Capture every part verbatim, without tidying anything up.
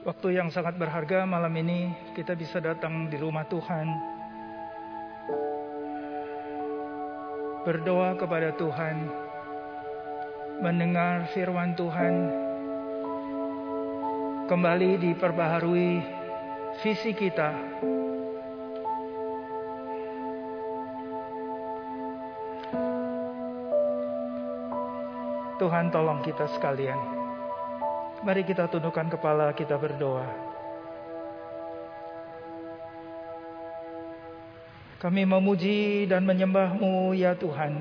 waktu yang sangat berharga malam ini kita bisa datang di rumah Tuhan, berdoa kepada Tuhan, mendengar firman Tuhan, kembali diperbaharui visi kita. Tuhan, tolong kita sekalian. Mari kita tundukkan kepala, kita berdoa. Kami memuji dan menyembah-Mu ya Tuhan.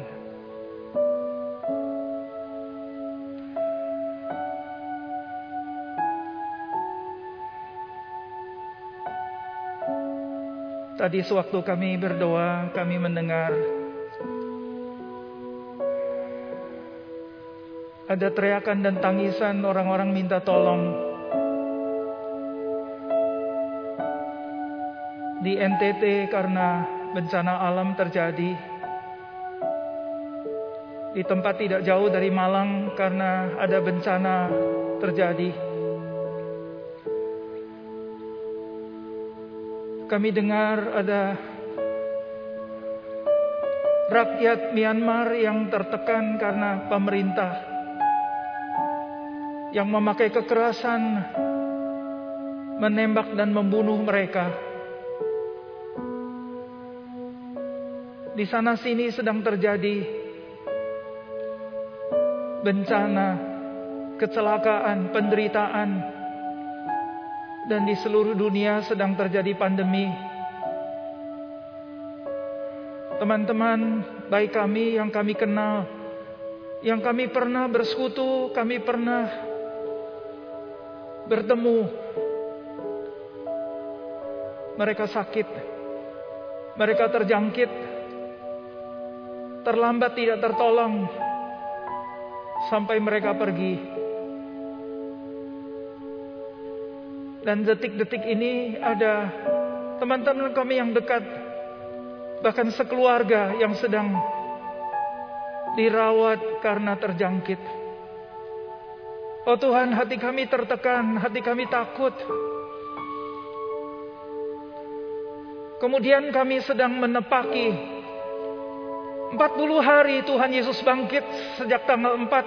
Tadi sewaktu kami berdoa, kami mendengar ada teriakan dan tangisan orang-orang minta tolong. Di N T T karena bencana alam terjadi. Di tempat tidak jauh dari Malang karena ada bencana terjadi. Kami dengar ada rakyat Myanmar yang tertekan karena pemerintah yang memakai kekerasan, menembak dan membunuh mereka. Di sana sini sedang terjadi bencana, kecelakaan, penderitaan, dan di seluruh dunia sedang terjadi pandemi. Teman-teman, baik kami yang kami kenal, yang kami pernah bersekutu, kami pernah bertemu, mereka sakit, mereka terjangkit, terlambat, tidak tertolong, sampai mereka pergi. Dan detik-detik ini ada teman-teman kami yang dekat, bahkan sekeluarga yang sedang dirawat karena terjangkit. Oh Tuhan, hati kami tertekan, hati kami takut. Kemudian kami sedang menepaki empat puluh hari Tuhan Yesus bangkit sejak tanggal empat.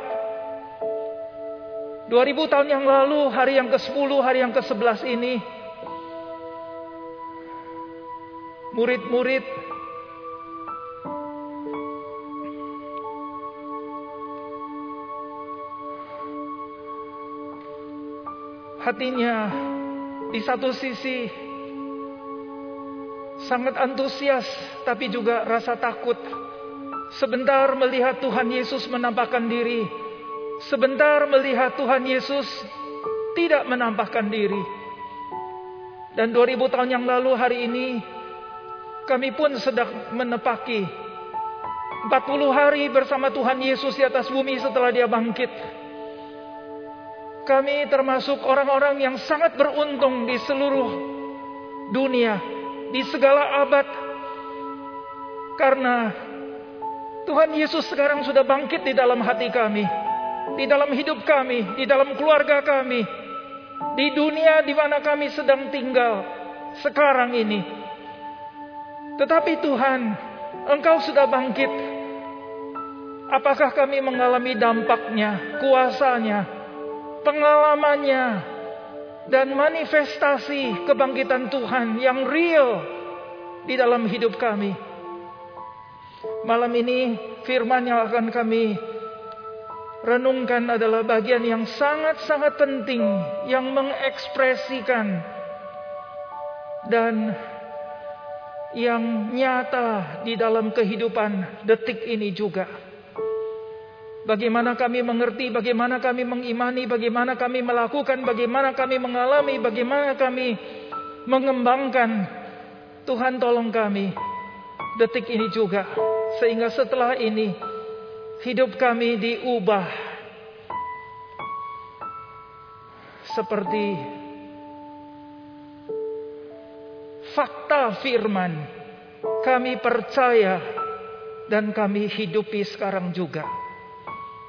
dua ribu tahun yang lalu, hari yang kesepuluh, hari yang kesebelas ini. Murid-murid hatinya di satu sisi sangat antusias, tapi juga rasa takut. Sebentar melihat Tuhan Yesus menampakkan diri, sebentar melihat Tuhan Yesus tidak menampakkan diri. Dan dua ribu tahun yang lalu hari ini kami pun sedang menepaki empat puluh hari bersama Tuhan Yesus di atas bumi setelah Dia bangkit. Kami termasuk orang-orang yang sangat beruntung di seluruh dunia, di segala abad. Karena Tuhan Yesus sekarang sudah bangkit di dalam hati kami, di dalam hidup kami, di dalam keluarga kami, di dunia di mana kami sedang tinggal sekarang ini. Tetapi Tuhan, Engkau sudah bangkit. Apakah kami mengalami dampaknya, kuasanya, pengalamannya, dan manifestasi kebangkitan Tuhan yang real di dalam hidup kami? Malam ini firman yang akan kami renungkan adalah bagian yang sangat-sangat penting, yang mengekspresikan dan yang nyata di dalam kehidupan detik ini juga. Bagaimana kami mengerti, bagaimana kami mengimani, bagaimana kami melakukan, bagaimana kami mengalami, bagaimana kami mengembangkan. Tuhan tolong kami detik ini juga, sehingga setelah ini hidup kami diubah seperti fakta firman. Kami percaya dan kami hidupi sekarang juga.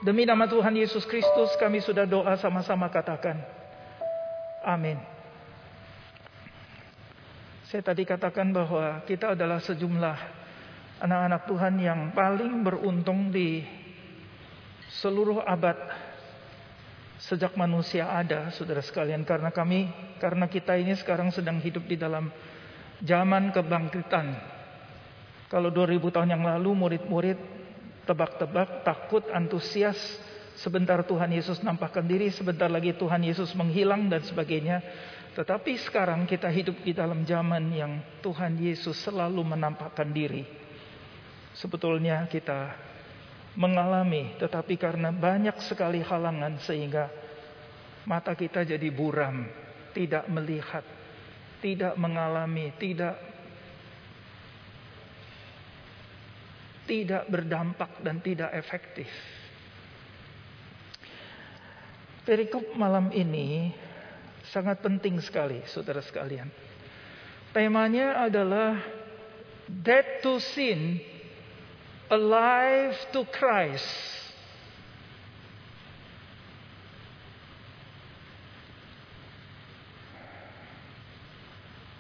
Demi nama Tuhan Yesus Kristus kami sudah doa sama-sama katakan. Amin. Saya tadi katakan bahwa kita adalah sejumlah anak-anak Tuhan yang paling beruntung di seluruh abad sejak manusia ada, saudara sekalian, karena kami karena kita ini sekarang sedang hidup di dalam zaman kebangkitan. Kalau dua ribu tahun yang lalu murid-murid tebak-tebak, takut, antusias, sebentar Tuhan Yesus nampakkan diri, sebentar lagi Tuhan Yesus menghilang dan sebagainya. Tetapi sekarang kita hidup di dalam zaman yang Tuhan Yesus selalu menampakkan diri. Sebetulnya kita mengalami, tetapi karena banyak sekali halangan sehingga mata kita jadi buram, tidak melihat, tidak mengalami, tidak tidak berdampak dan tidak efektif. Perikop malam ini sangat penting sekali, saudara sekalian. Temanya adalah Dead to Sin, Alive to Christ.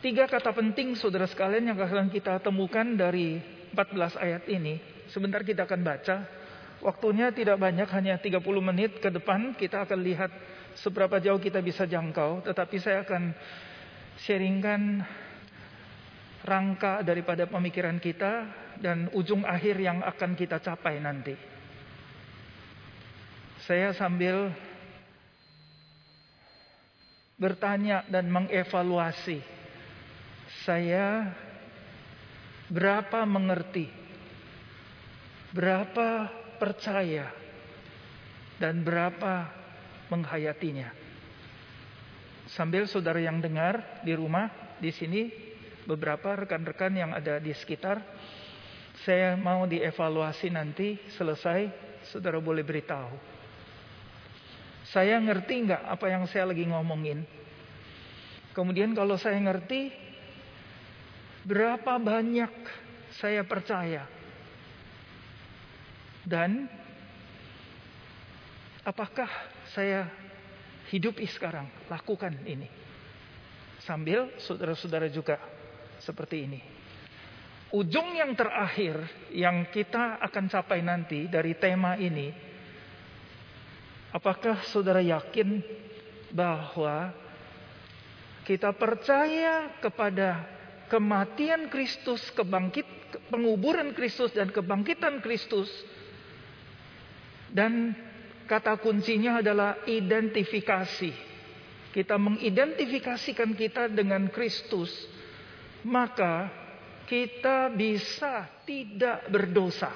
Tiga kata penting, saudara sekalian, yang akan kita temukan dari empat belas ayat ini. Sebentar kita akan baca. Waktunya tidak banyak, hanya tiga puluh menit ke depan. Kita akan lihat seberapa jauh kita bisa jangkau. Tetapi saya akan sharingkan rangka daripada pemikiran kita dan ujung akhir yang akan kita capai nanti. Saya sambil bertanya dan mengevaluasi. Saya berapa mengerti? Berapa percaya? Dan berapa menghayatinya? Sambil saudara yang dengar di rumah, di sini, beberapa rekan-rekan yang ada di sekitar, saya mau dievaluasi nanti selesai, saudara boleh beritahu. Saya ngerti nggak apa yang saya lagi ngomongin? Kemudian kalau saya ngerti, berapa banyak saya percaya? Dan apakah saya hidupi sekarang, lakukan ini? Sambil saudara-saudara juga seperti ini. Ujung yang terakhir yang kita akan capai nanti dari tema ini, apakah saudara yakin bahwa kita percaya kepada kematian Kristus, kebangkit, penguburan Kristus dan kebangkitan Kristus? Dan kata kuncinya adalah identifikasi. Kita mengidentifikasikan kita dengan Kristus, maka kita bisa tidak berdosa.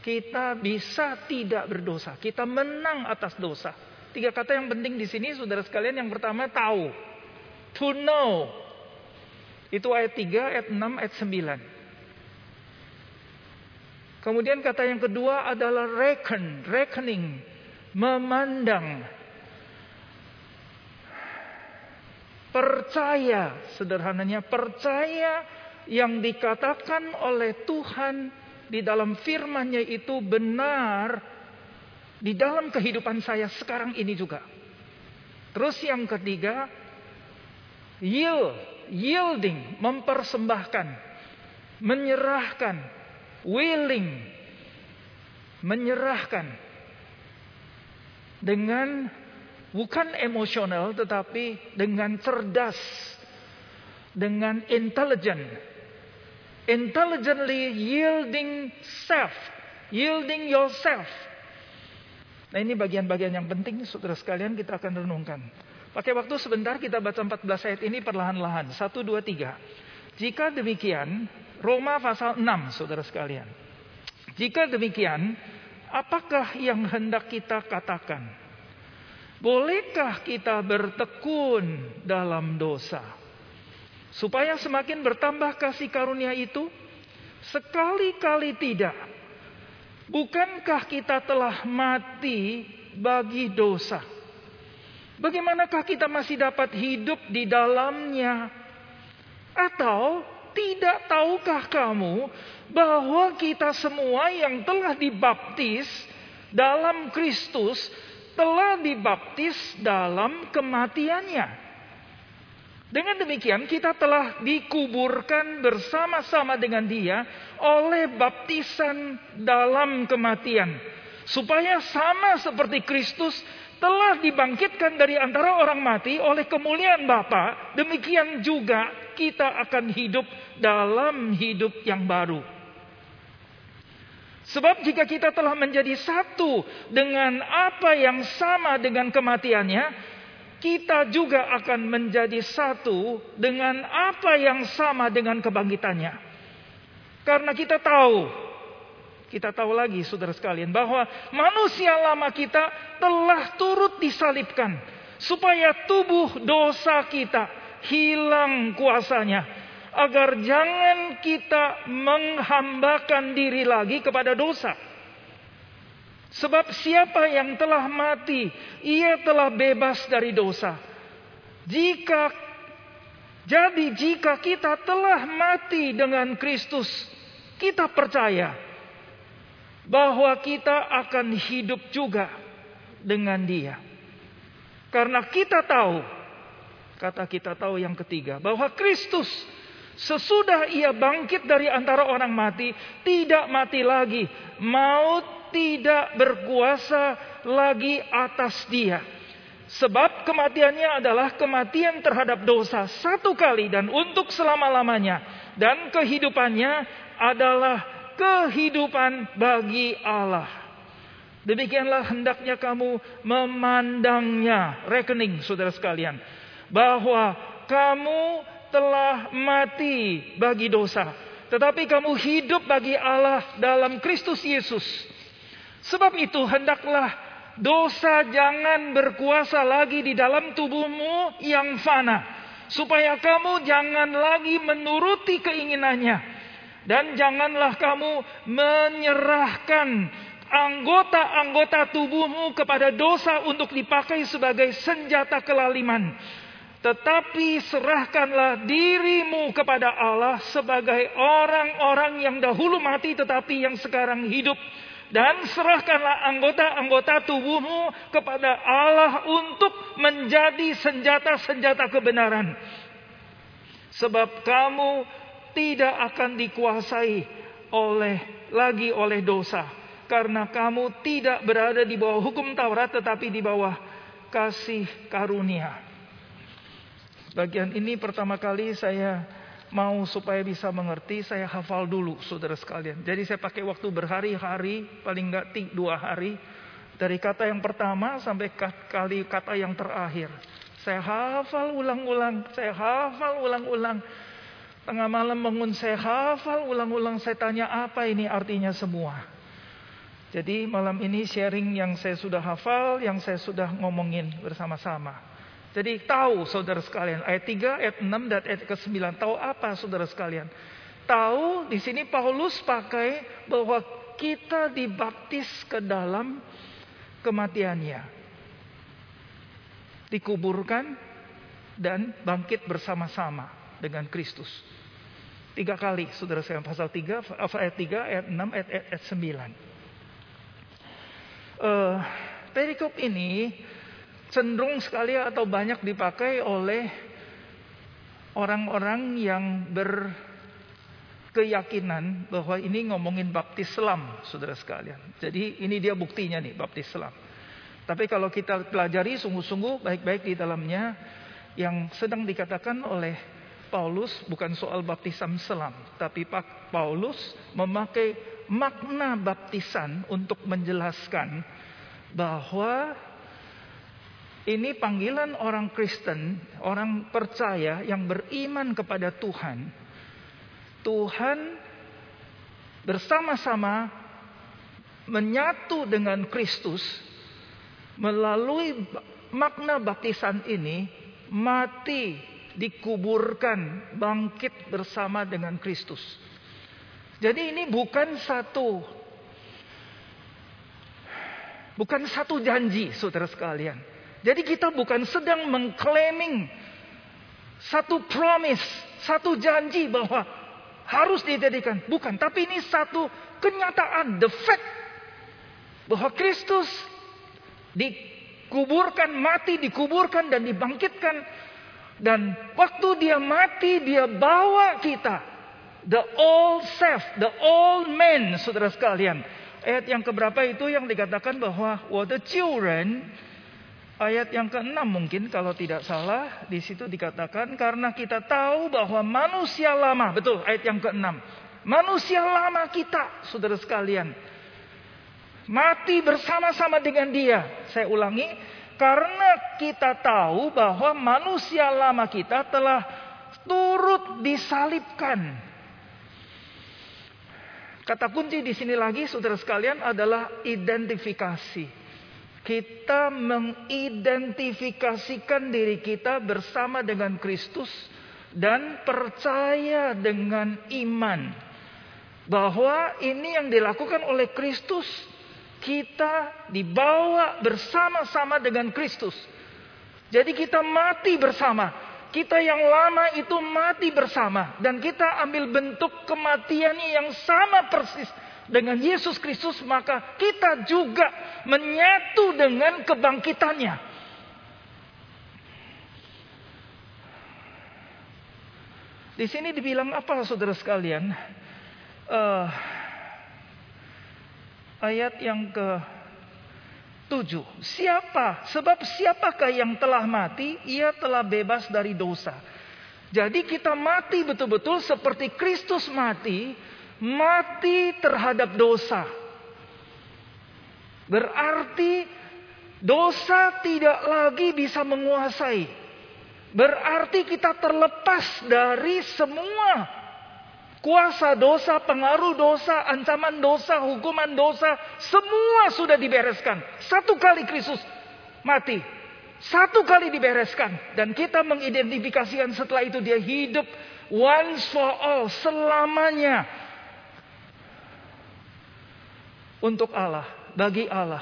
Kita bisa tidak berdosa. Kita menang atas dosa. Tiga kata yang penting di sini, saudara sekalian, yang pertama tahu. To know. Itu ayat tiga, ayat enam, ayat sembilan. Kemudian kata yang kedua adalah reckon, reckoning, memandang. Percaya, sederhananya percaya yang dikatakan oleh Tuhan di dalam firman-Nya itu benar di dalam kehidupan saya sekarang ini juga. Terus yang ketiga, yield, yielding, mempersembahkan, menyerahkan. Willing, menyerahkan dengan bukan emosional tetapi dengan cerdas, dengan intelligent, intelligently yielding self, yielding yourself. Nah, ini bagian-bagian yang penting, saudara sekalian, kita akan renungkan. Pakai waktu sebentar, kita baca empat belas ayat ini perlahan-lahan, satu, dua, tiga. Jika demikian, Roma pasal enam, saudara sekalian. Jika demikian, apakah yang hendak kita katakan? Bolehkah kita bertekun dalam dosa, supaya semakin bertambah kasih karunia itu? Sekali-kali tidak. Bukankah kita telah mati bagi dosa? Bagaimanakah kita masih dapat hidup di dalamnya? Atau tidak tahukah kamu bahwa kita semua yang telah dibaptis dalam Kristus telah dibaptis dalam kematiannya. Dengan demikian kita telah dikuburkan bersama-sama dengan Dia oleh baptisan dalam kematian, supaya sama seperti Kristus telah dibangkitkan dari antara orang mati oleh kemuliaan Bapa, demikian juga kita akan hidup dalam hidup yang baru. Sebab jika kita telah menjadi satu dengan apa yang sama dengan kematiannya, kita juga akan menjadi satu dengan apa yang sama dengan kebangkitannya. Karena kita tahu, kita tahu lagi saudara sekalian, bahwa manusia lama kita telah turut disalibkan, supaya tubuh dosa kita hilang kuasanya, agar jangan kita menghambakan diri lagi kepada dosa. Sebab siapa yang telah mati, ia telah bebas dari dosa. Jika, jadi jika kita telah mati dengan Kristus, kita percaya bahwa kita akan hidup juga dengan Dia. Karena kita tahu, kata kita tahu yang ketiga, bahwa Kristus sesudah Ia bangkit dari antara orang mati, tidak mati lagi, maut tidak berkuasa lagi atas Dia. Sebab kematiannya adalah kematian terhadap dosa satu kali dan untuk selama-lamanya. Dan kehidupannya adalah kehidupan bagi Allah. Demikianlah hendaknya kamu memandangnya. Rekening saudara sekalian, bahwa kamu telah mati bagi dosa, tetapi kamu hidup bagi Allah dalam Kristus Yesus. Sebab itu hendaklah dosa jangan berkuasa lagi di dalam tubuhmu yang fana, supaya kamu jangan lagi menuruti keinginannya. Dan janganlah kamu menyerahkan anggota-anggota tubuhmu kepada dosa untuk dipakai sebagai senjata kelaliman. Tetapi serahkanlah dirimu kepada Allah sebagai orang-orang yang dahulu mati tetapi yang sekarang hidup. Dan serahkanlah anggota-anggota tubuhmu kepada Allah untuk menjadi senjata-senjata kebenaran. Sebab kamu tidak akan dikuasai oleh lagi oleh dosa. Karena kamu tidak berada di bawah hukum Taurat tetapi di bawah kasih karunia. Bagian ini pertama kali saya mau supaya bisa mengerti, saya hafal dulu saudara sekalian. Jadi saya pakai waktu berhari-hari, paling enggak dua hari. Dari kata yang pertama sampai kali kata yang terakhir. Saya hafal ulang-ulang, saya hafal ulang-ulang. Tengah malam bangun saya hafal ulang-ulang, saya tanya apa ini artinya semua. Jadi malam ini sharing yang saya sudah hafal, yang saya sudah ngomongin bersama-sama. Jadi tahu saudara sekalian, ayat tiga, ayat enam, dan ayat ke sembilan. Tahu apa saudara sekalian? Tahu di sini Paulus pakai bahwa kita dibaptis ke dalam kematiannya. Dikuburkan dan bangkit bersama-sama dengan Kristus. Tiga kali saudara sekalian, pasal tiga, ayat tiga, ayat enam, ayat, ayat, ayat sembilan. Uh, perikop ini cenderung sekali atau banyak dipakai oleh orang-orang yang berkeyakinan bahwa ini ngomongin baptis selam, saudara sekalian. Jadi ini dia buktinya nih, baptis selam. Tapi kalau kita pelajari sungguh-sungguh baik-baik di dalamnya, yang sedang dikatakan oleh Paulus bukan soal baptisan selam, tapi Paulus memakai makna baptisan untuk menjelaskan bahwa ini panggilan orang Kristen, orang percaya yang beriman kepada Tuhan. Tuhan bersama-sama menyatu dengan Kristus melalui makna baptisan ini, mati, dikuburkan, bangkit bersama dengan Kristus. Jadi ini bukan satu, bukan satu janji, saudara sekalian. Jadi kita bukan sedang mengklaiming satu promise, satu janji bahwa harus dijadikan. Bukan, tapi ini satu kenyataan, the fact. Bahwa Kristus di dikuburkan, mati, dikuburkan dan dibangkitkan. Dan waktu dia mati, dia bawa kita. The old self, the old man, saudara sekalian. Ayat yang keberapa itu yang dikatakan bahwa well, the children. Ayat yang keenam mungkin kalau tidak salah. Di situ dikatakan karena kita tahu bahwa manusia lama. Betul, ayat yang keenam. Manusia lama kita, saudara sekalian. Mati bersama-sama dengan dia. Saya ulangi. Karena kita tahu bahwa manusia lama kita telah turut disalibkan. Kata kunci di sini lagi, saudara sekalian, adalah identifikasi. Kita mengidentifikasikan diri kita bersama dengan Kristus dan percaya dengan iman bahwa ini yang dilakukan oleh Kristus, kita dibawa bersama-sama dengan Kristus. Jadi kita mati bersama. Kita yang lama itu mati bersama dan kita ambil bentuk kematiannya yang sama persis dengan Yesus Kristus, maka kita juga menyatu dengan kebangkitannya. Di sini dibilang apa, saudara sekalian? Uh, ayat yang ke tujuh. Siapa? Sebab siapakah yang telah mati? Ia telah bebas dari dosa. Jadi kita mati betul-betul seperti Kristus mati. Mati terhadap dosa. Berarti dosa tidak lagi bisa menguasai. Berarti kita terlepas dari semua kuasa dosa, pengaruh dosa, ancaman dosa, hukuman dosa. Semua sudah dibereskan. Satu kali Kristus mati. Satu kali dibereskan. Dan kita mengidentifikasikan setelah itu dia hidup once for all, selamanya. Untuk Allah, bagi Allah.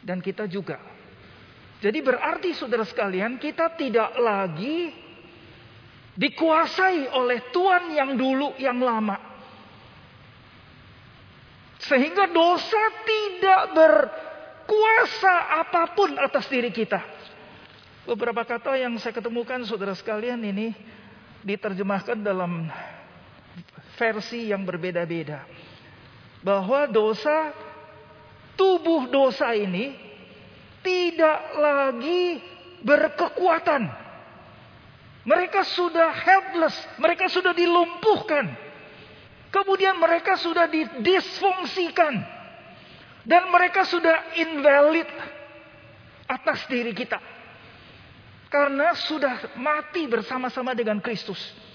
Dan kita juga. Jadi berarti saudara sekalian, kita tidak lagi dikuasai oleh Tuhan yang dulu, yang lama. Sehingga dosa tidak berkuasa apapun atas diri kita. Beberapa kata yang saya ketemukan saudara sekalian ini diterjemahkan dalam versi yang berbeda-beda. Bahwa dosa, tubuh dosa ini tidak lagi berkekuatan. Mereka sudah helpless, mereka sudah dilumpuhkan. Kemudian mereka sudah didisfungsikan. Dan mereka sudah invalid atas diri kita. Karena sudah mati bersama-sama dengan Kristus.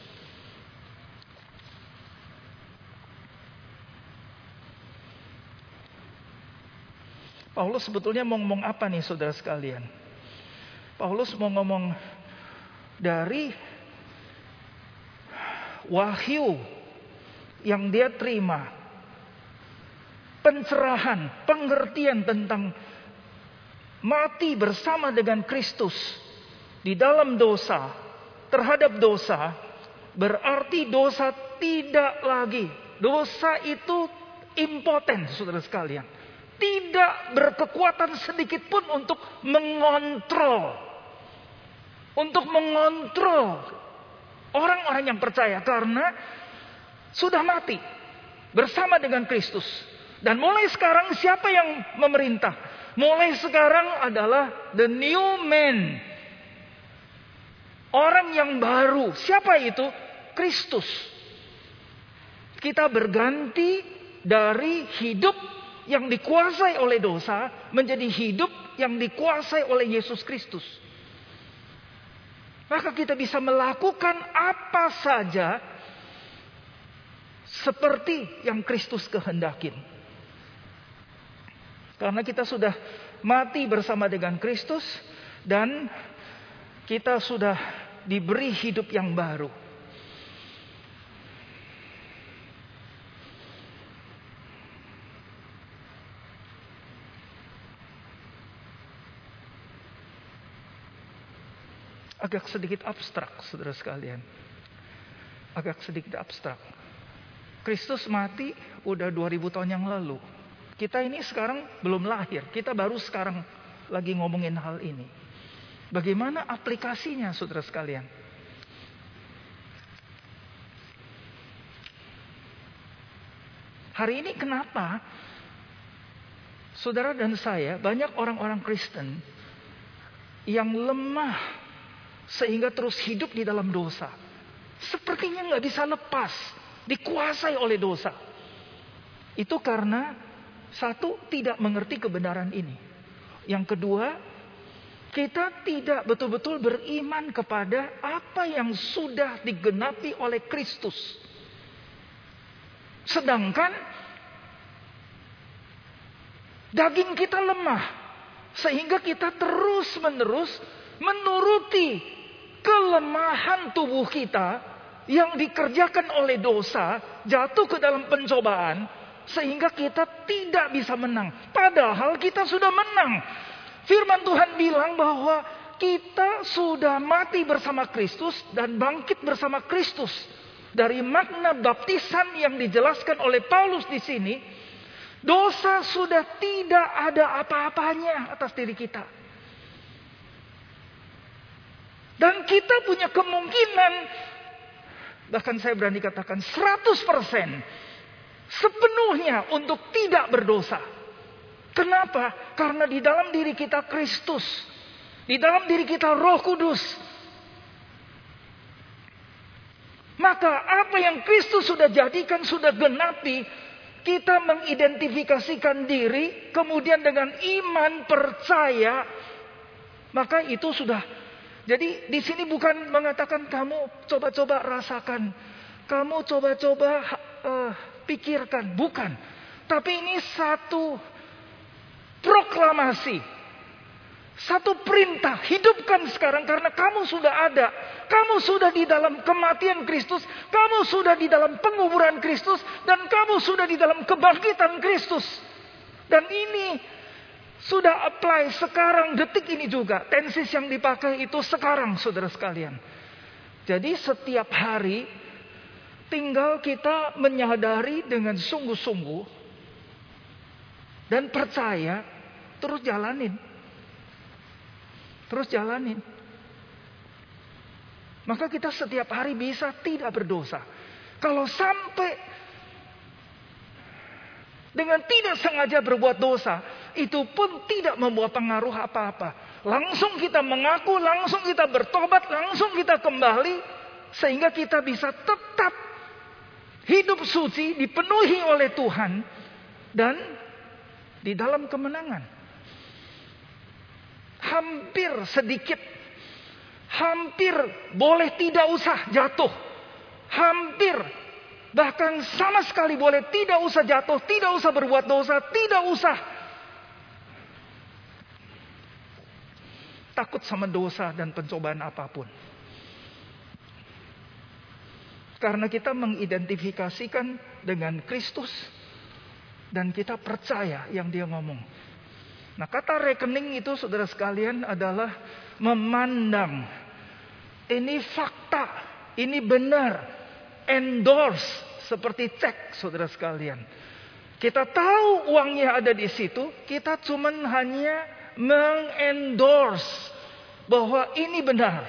Paulus sebetulnya mau ngomong apa nih saudara sekalian? Paulus mau ngomong dari wahyu yang dia terima. Pencerahan, pengertian tentang mati bersama dengan Kristus di dalam dosa, terhadap dosa, berarti dosa tidak lagi. Dosa itu impoten saudara sekalian. Tidak berkekuatan sedikit pun untuk mengontrol. Untuk mengontrol orang-orang yang percaya. Karena sudah mati bersama dengan Kristus. Dan mulai sekarang siapa yang memerintah? Mulai sekarang adalah the new man. Orang yang baru. Siapa itu? Kristus. Kita berganti dari hidup yang dikuasai oleh dosa menjadi hidup yang dikuasai oleh Yesus Kristus. Maka kita bisa melakukan apa saja seperti yang Kristus kehendakin. Karena kita sudah mati bersama dengan Kristus dan kita sudah diberi hidup yang baru. Agak sedikit abstrak, saudara sekalian. Agak sedikit abstrak. Kristus mati udah dua ribu tahun yang lalu. Kita ini sekarang belum lahir. Kita baru sekarang lagi ngomongin hal ini. Bagaimana aplikasinya, saudara sekalian? Hari ini kenapa saudara dan saya, banyak orang-orang Kristen yang lemah sehingga terus hidup di dalam dosa. Sepertinya nggak bisa lepas, dikuasai oleh dosa. Itu karena satu, tidak mengerti kebenaran ini. Yang kedua, kita tidak betul-betul beriman kepada apa yang sudah digenapi oleh Kristus. Sedangkan daging kita lemah, sehingga kita terus-menerus menuruti kelemahan tubuh kita yang dikerjakan oleh dosa, jatuh ke dalam pencobaan, sehingga kita tidak bisa menang. Padahal kita sudah menang. Firman Tuhan bilang bahwa kita sudah mati bersama Kristus dan bangkit bersama Kristus. Dari makna baptisan yang dijelaskan oleh Paulus di sini, dosa sudah tidak ada apa-apanya atas diri kita. Dan kita punya kemungkinan, bahkan saya berani katakan seratus persen sepenuhnya untuk tidak berdosa. Kenapa? Karena di dalam diri kita Kristus, di dalam diri kita Roh Kudus. Maka apa yang Kristus sudah jadikan, sudah genapi, kita mengidentifikasikan diri, kemudian dengan iman percaya, maka itu sudah. Jadi di sini bukan mengatakan kamu coba-coba rasakan, kamu coba-coba uh, pikirkan, bukan. Tapi ini satu proklamasi, satu perintah. Hidupkan sekarang karena kamu sudah ada. Kamu sudah di dalam kematian Kristus, kamu sudah di dalam penguburan Kristus, dan kamu sudah di dalam kebangkitan Kristus. Dan ini sudah apply sekarang, detik ini juga. Tensis yang dipakai itu sekarang, saudara sekalian. Jadi setiap hari tinggal kita menyadari dengan sungguh-sungguh dan percaya, terus jalanin. Terus jalanin. Maka kita setiap hari bisa tidak berdosa. Kalau sampai dengan tidak sengaja berbuat dosa, itu pun tidak membawa pengaruh apa-apa. Langsung kita mengaku, langsung kita bertobat, langsung kita kembali, sehingga kita bisa tetap hidup suci, dipenuhi oleh Tuhan, dan di dalam kemenangan. Hampir sedikit, hampir boleh tidak usah jatuh. Hampir, bahkan sama sekali boleh tidak usah jatuh, tidak usah berbuat dosa, tidak usah takut sama dosa dan pencobaan apapun. Karena kita mengidentifikasikan dengan Kristus dan kita percaya yang dia ngomong. Nah, kata rekening itu, saudara sekalian, adalah memandang. Ini fakta, ini benar, endorse, seperti cek, saudara sekalian. Kita tahu uangnya ada di situ, kita cuman hanya mengendorse bahwa ini benar.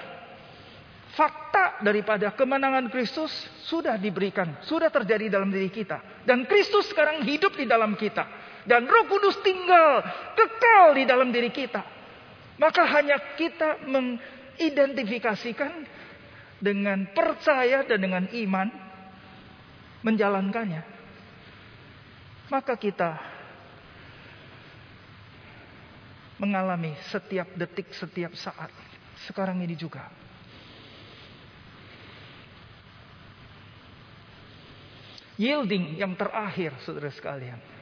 Fakta daripada kemenangan Kristus sudah diberikan, sudah terjadi dalam diri kita. Dan Kristus sekarang hidup di dalam kita. Dan Roh Kudus tinggal, kekal di dalam diri kita. Maka hanya kita mengidentifikasikan dengan percaya dan dengan iman menjalankannya. Maka kita mengalami setiap detik, setiap saat. Sekarang ini juga. Yielding yang terakhir, saudara sekalian.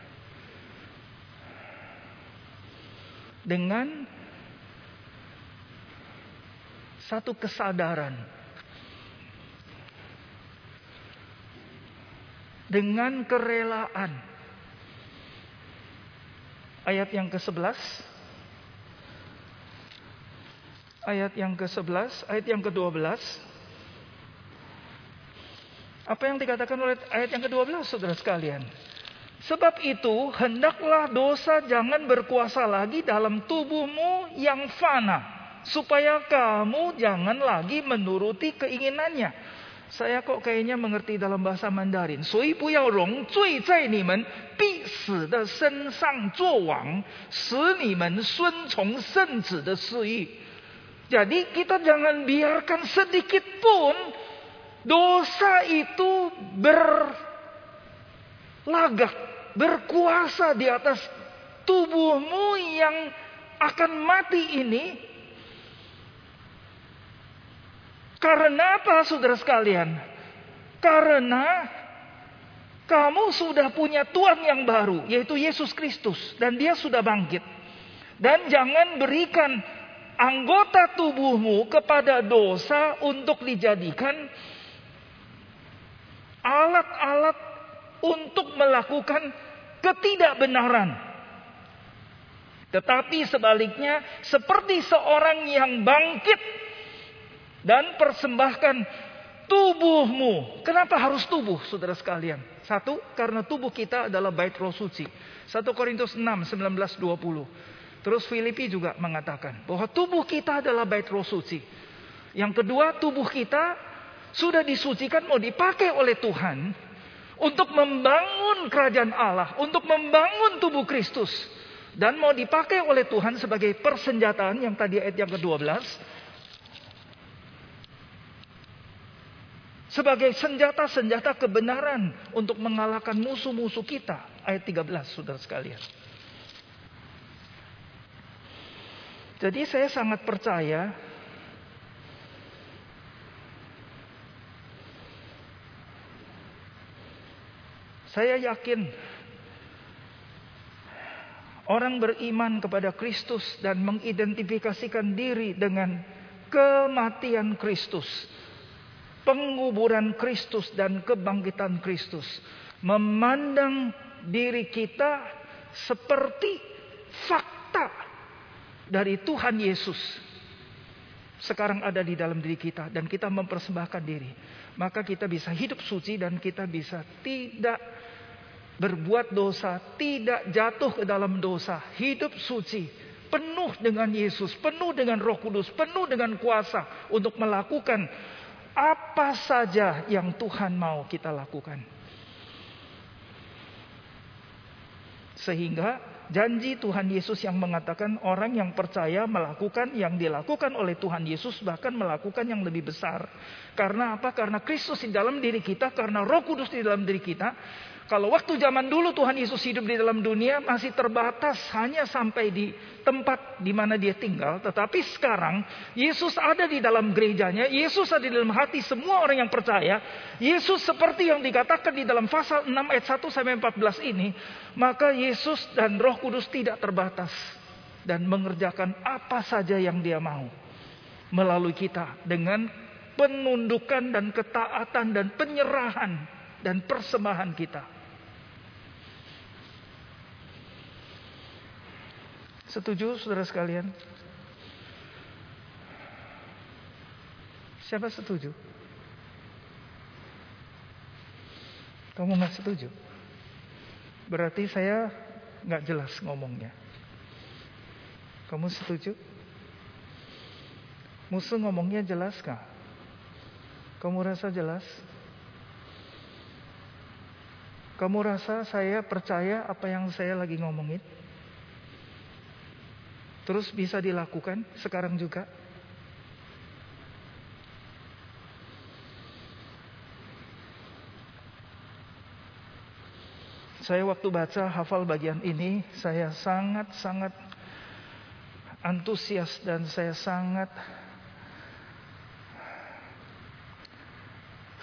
Dengan satu kesadaran. Dengan kerelaan. Ayat yang kesebelas. Ayat yang kesebelas, ayat yang kedua belas. Apa yang dikatakan oleh ayat yang kedua belas, saudara sekalian? Sebab itu hendaklah dosa jangan berkuasa lagi dalam tubuhmu yang fana, supaya kamu jangan lagi menuruti keinginannya. Saya kok kayaknya mengerti dalam bahasa Mandarin. 所以不要容罪在你们 必死的身上作王, 使你们顺从圣子的私意. Jadi kita jangan biarkan sedikit pun dosa itu berlagak, berkuasa di atas tubuhmu yang akan mati ini. Karena apa, saudara sekalian? Karena kamu sudah punya Tuhan yang baru, yaitu Yesus Kristus, dan Dia sudah bangkit. Dan jangan berikan anggota tubuhmu kepada dosa untuk dijadikan alat-alat untuk melakukan ketidakbenaran. Tetapi sebaliknya, seperti seorang yang bangkit dan persembahkan tubuhmu. Kenapa harus tubuh, saudara sekalian? Satu, karena tubuh kita adalah bait Roh Suci. satu Korintus enam, sembilan belas sampai dua puluh. Terus Filipi juga mengatakan bahwa tubuh kita adalah bait Roh Suci. Yang kedua, tubuh kita sudah disucikan, mau dipakai oleh Tuhan untuk membangun kerajaan Allah, untuk membangun tubuh Kristus. Dan mau dipakai oleh Tuhan sebagai persenjataan, yang tadi ayat yang kedua belas. Sebagai senjata-senjata kebenaran untuk mengalahkan musuh-musuh kita. Ayat tiga belas, saudara sekalian. Jadi saya sangat percaya saya yakin orang beriman kepada Kristus dan mengidentifikasikan diri dengan kematian Kristus, penguburan Kristus dan kebangkitan Kristus, memandang diri kita seperti fakta dari Tuhan Yesus sekarang ada di dalam diri kita, dan kita mempersembahkan diri, maka kita bisa hidup suci dan kita bisa tidak berbuat dosa, tidak jatuh ke dalam dosa. Hidup suci, penuh dengan Yesus, penuh dengan Roh Kudus, penuh dengan kuasa untuk melakukan apa saja yang Tuhan mau kita lakukan. Sehingga janji Tuhan Yesus yang mengatakan orang yang percaya melakukan yang dilakukan oleh Tuhan Yesus, bahkan melakukan yang lebih besar. Karena apa? Karena Kristus di dalam diri kita, karena Roh Kudus di dalam diri kita. Kalau waktu zaman dulu Tuhan Yesus hidup di dalam dunia masih terbatas hanya sampai di tempat di mana Dia tinggal. Tetapi sekarang Yesus ada di dalam gerejanya, Yesus ada di dalam hati semua orang yang percaya. Yesus seperti yang dikatakan di dalam pasal enam ayat satu sampai empat belas ini. Maka Yesus dan Roh Kudus tidak terbatas dan mengerjakan apa saja yang Dia mau melalui kita dengan penundukan dan ketaatan dan penyerahan dan persembahan kita. Setuju, saudara sekalian? Siapa setuju? Kamu gak setuju? Berarti saya gak jelas ngomongnya. Kamu setuju? Musuh ngomongnya jelas gak? Kamu rasa jelas? Kamu rasa saya percaya apa yang saya lagi ngomongin? Terus bisa dilakukan sekarang juga? Saya waktu baca hafal bagian ini, saya sangat-sangat antusias dan saya sangat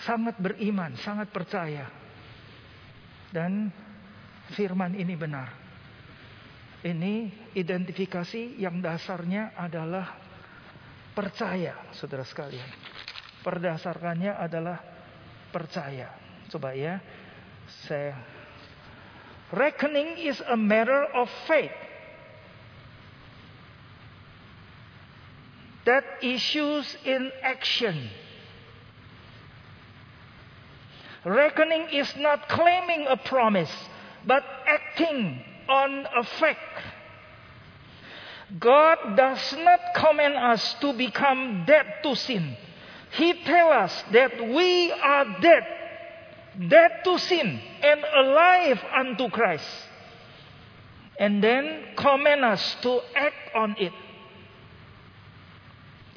sangat beriman, sangat percaya. Dan firman ini benar. Ini identifikasi yang dasarnya adalah percaya, saudara sekalian. Berdasarkannya adalah percaya. Coba ya, saya reckoning is a matter of faith that issues in action. Reckoning is not claiming a promise, but acting on a fact. God does not command us to become dead to sin. He tells us that we are dead, dead to sin, and alive unto Christ. And then command us to act on it.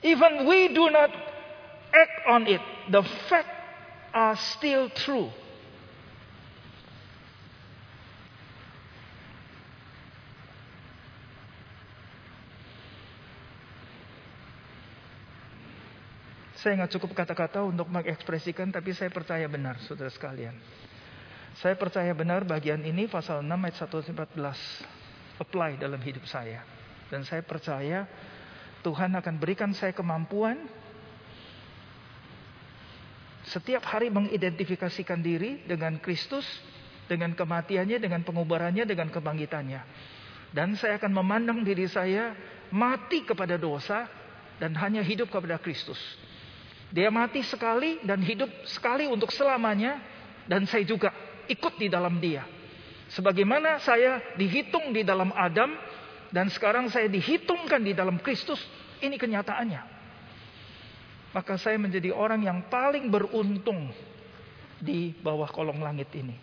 Even we do not act on it, the facts are still true. Saya nggak cukup kata-kata untuk mengekspresikan, tapi saya percaya benar, saudara sekalian. Saya percaya benar bagian ini, pasal enam ayat satu sampai empat belas, apply dalam hidup saya. Dan saya percaya Tuhan akan berikan saya kemampuan setiap hari mengidentifikasikan diri dengan Kristus, dengan kematiannya, dengan pengubarannya, dengan kebangkitannya. Dan saya akan memandang diri saya mati kepada dosa dan hanya hidup kepada Kristus. Dia mati sekali dan hidup sekali untuk selamanya. Dan saya juga ikut di dalam dia. Sebagaimana saya dihitung di dalam Adam. Dan sekarang saya dihitungkan di dalam Kristus. Ini kenyataannya. Maka saya menjadi orang yang paling beruntung di bawah kolong langit ini.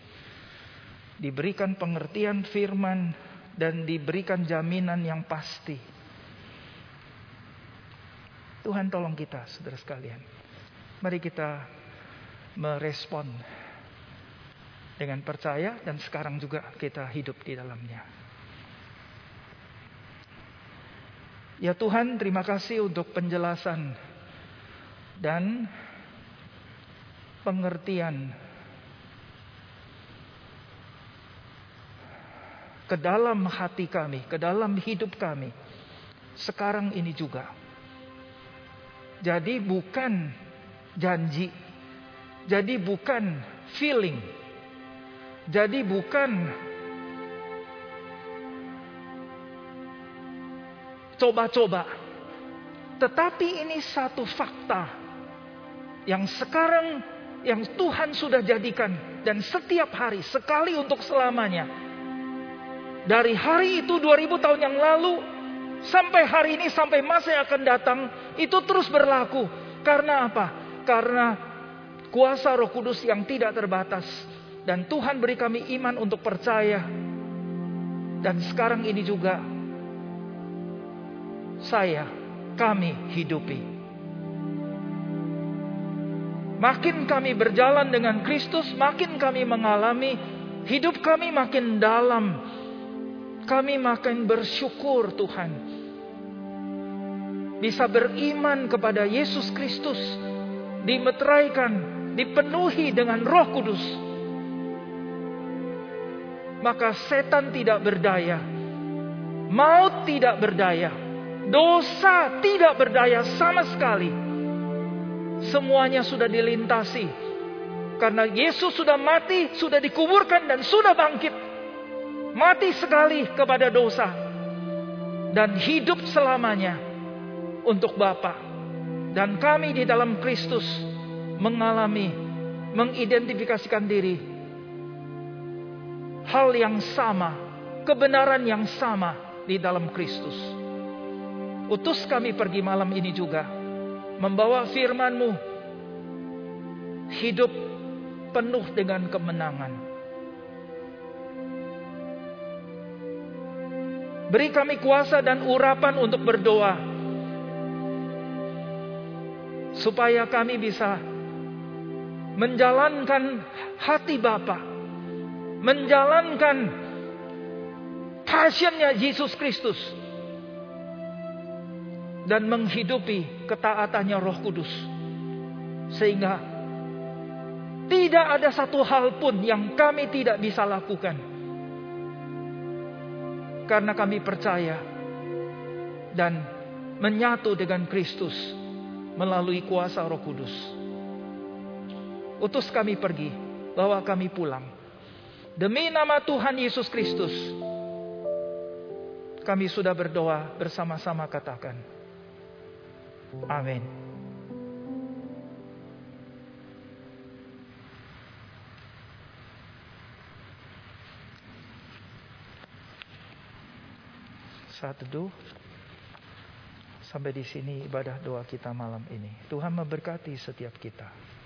Diberikan pengertian firman. Dan diberikan jaminan yang pasti. Tuhan tolong kita, saudara sekalian. Mari kita merespon dengan percaya dan sekarang juga kita hidup di dalamnya. Ya Tuhan, terima kasih untuk penjelasan dan pengertian ke dalam hati kami, ke dalam hidup kami sekarang ini juga. Jadi bukan janji, jadi bukan feeling, jadi bukan coba-coba, tetapi ini satu fakta yang sekarang yang Tuhan sudah jadikan dan setiap hari sekali untuk selamanya. Dari hari itu dua ribu tahun yang lalu sampai hari ini, sampai masa yang akan datang, itu terus berlaku. Karena apa? Karena kuasa Roh Kudus yang tidak terbatas. Dan Tuhan beri kami iman untuk percaya. Dan sekarang ini juga saya, kami hidupi. Makin kami berjalan dengan Kristus, makin kami mengalami hidup kami makin dalam. Kami makin bersyukur Tuhan bisa beriman kepada Yesus Kristus, dimeteraikan, dipenuhi dengan Roh Kudus. Maka setan tidak berdaya, maut tidak berdaya, dosa tidak berdaya sama sekali. Semuanya sudah dilintasi karena Yesus sudah mati, sudah dikuburkan dan sudah bangkit. Mati sekali kepada dosa dan hidup selamanya untuk Bapa. Dan kami di dalam Kristus mengalami, mengidentifikasikan diri hal yang sama, kebenaran yang sama di dalam Kristus. Utus kami pergi malam ini juga, membawa firman-Mu, hidup penuh dengan kemenangan. Beri kami kuasa dan urapan untuk berdoa, supaya kami bisa menjalankan hati Bapa, menjalankan passionnya Yesus Kristus, dan menghidupi ketaatannya Roh Kudus. Sehingga tidak ada satu hal pun yang kami tidak bisa lakukan. Karena kami percaya dan menyatu dengan Kristus melalui kuasa Roh Kudus. Utus kami pergi, bawa kami pulang. Demi nama Tuhan Yesus Kristus, kami sudah berdoa bersama-sama katakan, amin. saat teduh. Sampai di sini ibadah doa kita malam ini. Tuhan memberkati setiap kita.